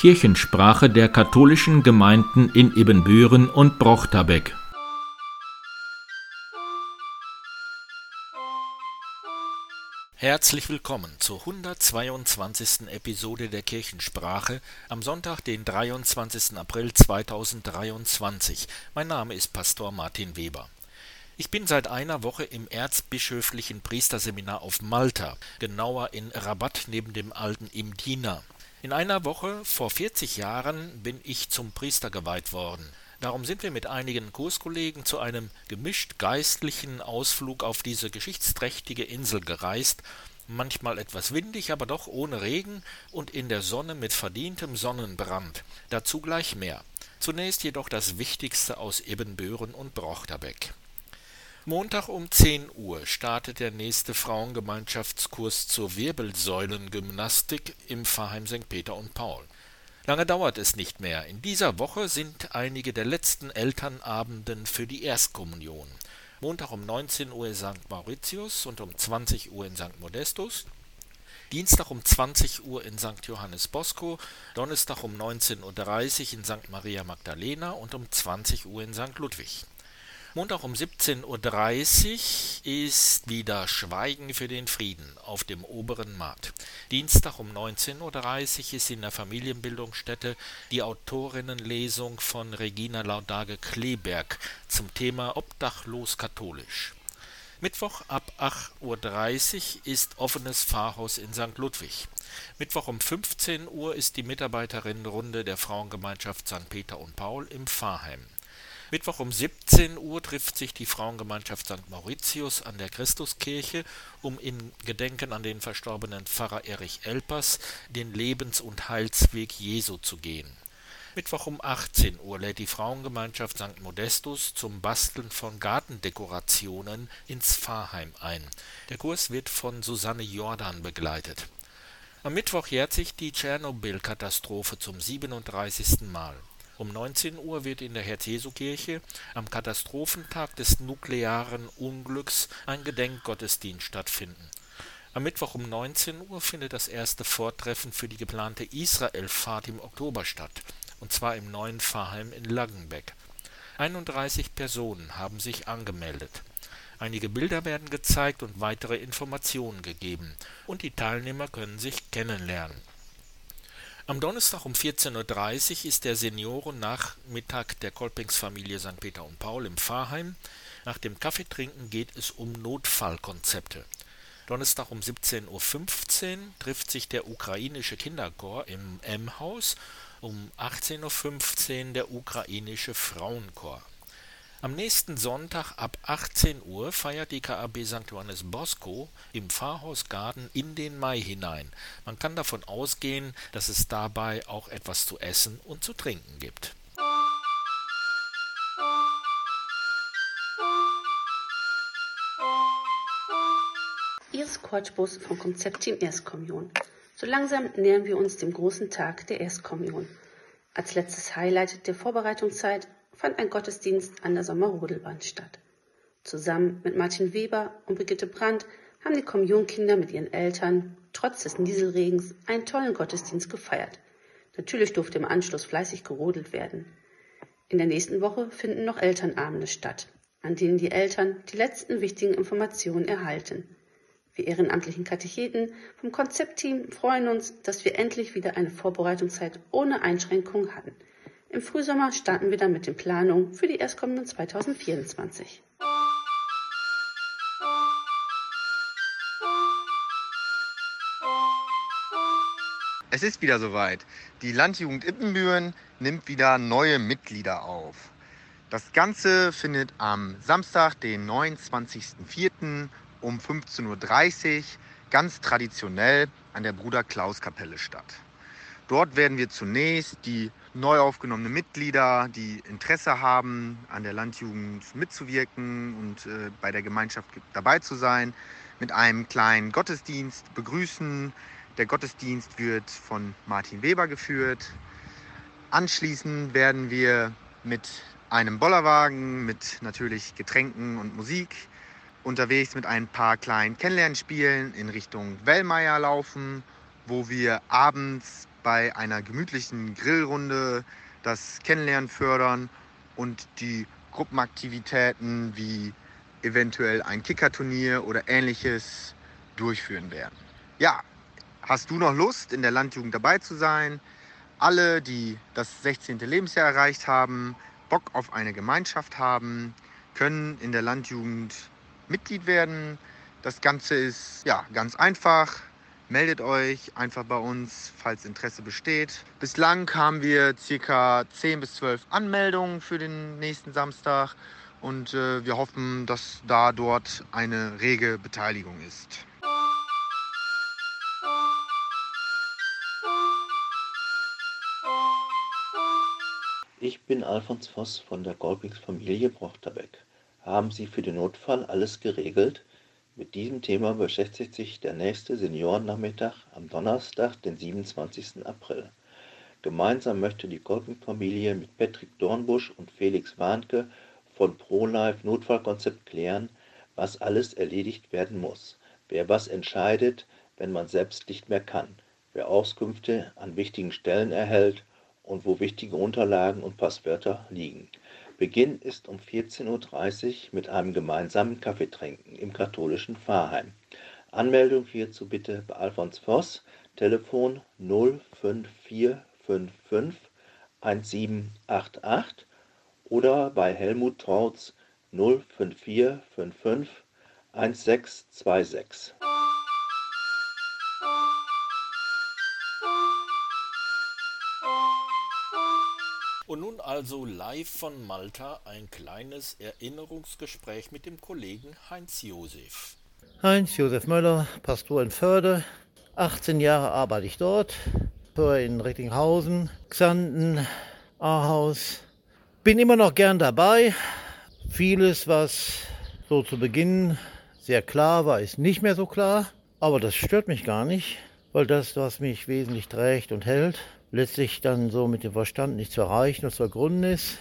Kirchensprache der katholischen Gemeinden in Ibbenbüren und Brochterbeck. Herzlich willkommen zur 122. Episode der Kirchensprache am Sonntag, den 23. April 2023. Mein Name ist Pastor Martin Weber. Ich bin seit einer Woche im erzbischöflichen Priesterseminar auf Malta, genauer in Rabat neben dem alten Imdina. In einer Woche vor 40 Jahren bin ich zum Priester geweiht worden. Darum sind wir mit einigen Kurskollegen zu einem gemischt geistlichen Ausflug auf diese geschichtsträchtige Insel gereist, manchmal etwas windig, aber doch ohne Regen und in der Sonne mit verdientem Sonnenbrand. Dazu gleich mehr. Zunächst jedoch das Wichtigste aus Ibbenbüren und Brochterbeck. Montag um 10 Uhr startet der nächste Frauengemeinschaftskurs zur Wirbelsäulengymnastik im Pfarrheim St. Peter und Paul. Lange dauert es nicht mehr. In dieser Woche sind einige der letzten Elternabenden für die Erstkommunion. Montag um 19 Uhr in St. Mauritius und um 20 Uhr in St. Modestus. Dienstag um 20 Uhr in St. Johannes Bosco. Donnerstag um 19.30 Uhr in St. Maria Magdalena und um 20 Uhr in St. Ludwig. Montag um 17.30 Uhr ist wieder Schweigen für den Frieden auf dem oberen Markt. Dienstag um 19.30 Uhr ist in der Familienbildungsstätte die Autorinnenlesung von Regina Laudage-Kleeberg zum Thema Obdachlos katholisch. Mittwoch ab 8.30 Uhr ist offenes Pfarrhaus in St. Ludwig. Mittwoch um 15 Uhr ist die Mitarbeiterinnenrunde der Frauengemeinschaft St. Peter und Paul im Pfarrheim. Mittwoch um 17 Uhr trifft sich die Frauengemeinschaft St. Mauritius an der Christuskirche, um in Gedenken an den verstorbenen Pfarrer Erich Elpers den Lebens- und Heilsweg Jesu zu gehen. Mittwoch um 18 Uhr lädt die Frauengemeinschaft St. Modestus zum Basteln von Gartendekorationen ins Pfarrheim ein. Der Kurs wird von Susanne Jordan begleitet. Am Mittwoch jährt sich die Tschernobyl-Katastrophe zum 37. Mal. Um 19 Uhr wird in der Herz-Jesu-Kirche am Katastrophentag des nuklearen Unglücks ein Gedenkgottesdienst stattfinden. Am Mittwoch um 19 Uhr findet das erste Vortreffen für die geplante Israelfahrt im Oktober statt, und zwar im neuen Pfarrheim in Laggenbeck. 31 Personen haben sich angemeldet. Einige Bilder werden gezeigt und weitere Informationen gegeben, und die Teilnehmer können sich kennenlernen. Am Donnerstag um 14.30 Uhr ist der Seniorennachmittag der Kolpingsfamilie St. Peter und Paul im Pfarrheim. Nach dem Kaffeetrinken geht es um Notfallkonzepte. Donnerstag um 17.15 Uhr trifft sich der ukrainische Kinderchor im M-Haus, um 18.15 Uhr der ukrainische Frauenchor. Am nächsten Sonntag ab 18 Uhr feiert die KAB St. Johannes Bosco im Pfarrhausgarten in den Mai hinein. Man kann davon ausgehen, dass es dabei auch etwas zu essen und zu trinken gibt. Iris Kortbus vom Konzeptteam Erstkommunion. So langsam nähern wir uns dem großen Tag der Erstkommunion. Als letztes Highlight der Vorbereitungszeit fand ein Gottesdienst an der Sommerrodelbahn statt. Zusammen mit Martin Weber und Brigitte Brandt haben die Kommunionkinder mit ihren Eltern trotz des Nieselregens einen tollen Gottesdienst gefeiert. Natürlich durfte im Anschluss fleißig gerodelt werden. In der nächsten Woche finden noch Elternabende statt, an denen die Eltern die letzten wichtigen Informationen erhalten. Wir ehrenamtlichen Katecheten vom Konzeptteam freuen uns, dass wir endlich wieder eine Vorbereitungszeit ohne Einschränkungen hatten. Im Frühsommer starten wir dann mit den Planungen für die Erstkommunion 2024. Es ist wieder soweit. Die Landjugend Ibbenbüren nimmt wieder neue Mitglieder auf. Das Ganze findet am Samstag, den 29.04. um 15.30 Uhr ganz traditionell an der Bruder-Klaus-Kapelle statt. Dort werden wir zunächst die neu aufgenommene Mitglieder, die Interesse haben, an der Landjugend mitzuwirken und bei der Gemeinschaft dabei zu sein, mit einem kleinen Gottesdienst begrüßen. Der Gottesdienst wird von Martin Weber geführt. Anschließend werden wir mit einem Bollerwagen, mit natürlich Getränken und Musik unterwegs mit ein paar kleinen Kennenlernspielen in Richtung Wellmeier laufen wo wir abends bei einer gemütlichen Grillrunde das Kennenlernen fördern und die Gruppenaktivitäten wie eventuell ein Kickerturnier oder ähnliches durchführen werden. Ja, hast du noch Lust, in der Landjugend dabei zu sein? Alle, die das 16. Lebensjahr erreicht haben, Bock auf eine Gemeinschaft haben, können in der Landjugend Mitglied werden. Das Ganze ist ja ganz einfach. Meldet euch einfach bei uns, falls Interesse besteht. Bislang haben wir ca. 10 bis 12 Anmeldungen für den nächsten Samstag und wir hoffen, dass da dort eine rege Beteiligung ist. Ich bin Alfons Voss von der Goldbix-Familie Brochterbeck. Haben Sie für den Notfall alles geregelt? Mit diesem Thema beschäftigt sich der nächste Seniorennachmittag am Donnerstag, den 27. April. Gemeinsam möchte die Kolken-Familie mit Patrick Dornbusch und Felix Warnke von ProLife Notfallkonzept klären, was alles erledigt werden muss, wer was entscheidet, wenn man selbst nicht mehr kann, wer Auskünfte an wichtigen Stellen erhält und wo wichtige Unterlagen und Passwörter liegen. Beginn ist um 14.30 Uhr mit einem gemeinsamen Kaffeetrinken im katholischen Pfarrheim. Anmeldung hierzu bitte bei Alfons Voss, Telefon 05455 1788 oder bei Helmut Trotz 05455 1626. Und nun also live von Malta ein kleines Erinnerungsgespräch mit dem Kollegen Heinz-Josef. Heinz-Josef Möller, Pastor in Voerde. 18 Jahre arbeite ich dort. In Rittinghausen, Xanten, Ahaus. Bin immer noch gern dabei. Vieles, was so zu Beginn sehr klar war, ist nicht mehr so klar. Aber das stört mich gar nicht, weil das, was mich wesentlich trägt und hält, letztlich dann so mit dem Verstand nicht zu erreichen und zu ergründen ist.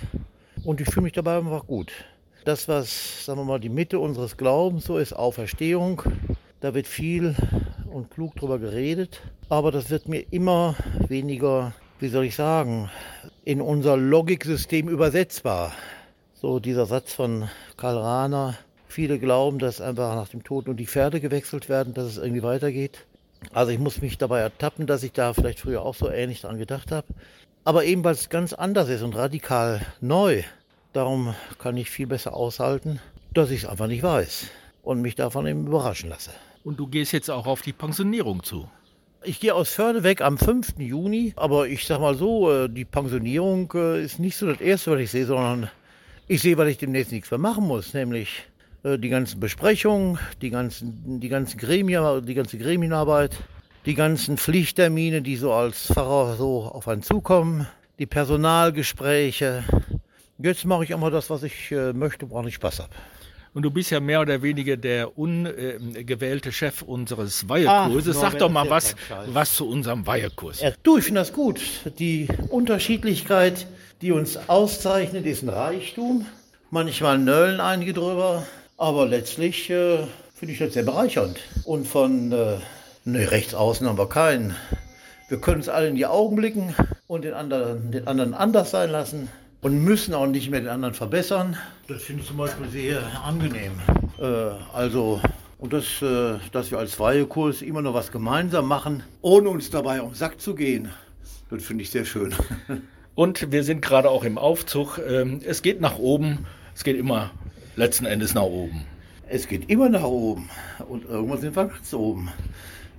Und ich fühle mich dabei einfach gut. Das, was, sagen wir mal, die Mitte unseres Glaubens so ist, Auferstehung, da wird viel und klug drüber geredet. Aber das wird mir immer weniger, wie soll ich sagen, in unser Logiksystem übersetzbar. So dieser Satz von Karl Rahner. Viele glauben, dass einfach nach dem Tod nur die Pferde gewechselt werden, dass es irgendwie weitergeht. Also ich muss mich dabei ertappen, dass ich da vielleicht früher auch so ähnlich dran gedacht habe. Aber eben, weil es ganz anders ist und radikal neu, darum kann ich viel besser aushalten, dass ich es einfach nicht weiß und mich davon eben überraschen lasse. Und du gehst jetzt auch auf die Pensionierung zu? Ich gehe aus Voerde weg am 5. Juni, aber ich sag mal so, die Pensionierung ist nicht so das Erste, was ich sehe, sondern ich sehe, weil ich demnächst nichts mehr machen muss, nämlich die ganzen Besprechungen, die ganze Gremienarbeit, die ganzen Pflichttermine, die so als Pfarrer so auf einen zukommen, die Personalgespräche. Jetzt mache ich einfach das, was ich möchte, woran ich Spaß habe. Und du bist ja mehr oder weniger der ungewählte Chef unseres Weihekurses. Sag doch mal was zu unserem Weihekurs. Ja, du, ich finde das gut. Die Unterschiedlichkeit, die uns auszeichnet, ist ein Reichtum. Manchmal nöllen einige drüber, aber letztlich finde ich das sehr bereichernd. Und von rechts außen haben wir keinen. Wir können uns alle in die Augen blicken und den anderen anders sein lassen und müssen auch nicht mehr den anderen verbessern. Das finde ich zum Beispiel sehr angenehm. Dass wir als Weihekurs immer noch was gemeinsam machen, ohne uns dabei um den Sack zu gehen, das finde ich sehr schön. Und wir sind gerade auch im Aufzug. Es geht nach oben. Es geht immer letzten Endes nach oben. Es geht immer nach oben. Und irgendwann sind wir ganz oben.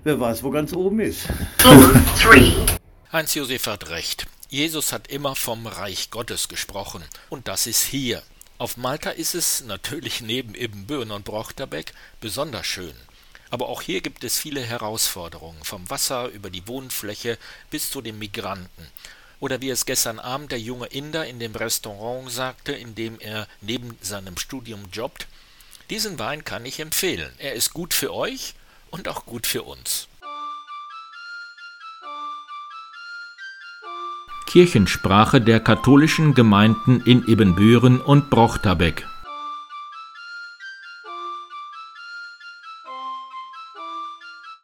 Wer weiß, wo ganz oben ist. 2, 3. Heinz-Josef hat recht. Jesus hat immer vom Reich Gottes gesprochen. Und das ist hier. Auf Malta ist es natürlich neben Ibbenbüren und Brochterbeck besonders schön. Aber auch hier gibt es viele Herausforderungen. Vom Wasser über die Wohnfläche bis zu den Migranten. Oder wie es gestern Abend der junge Inder in dem Restaurant sagte, in dem er neben seinem Studium jobbt, diesen Wein kann ich empfehlen. Er ist gut für euch und auch gut für uns. Kirchensprache der katholischen Gemeinden in Ibbenbüren und Brochterbeck.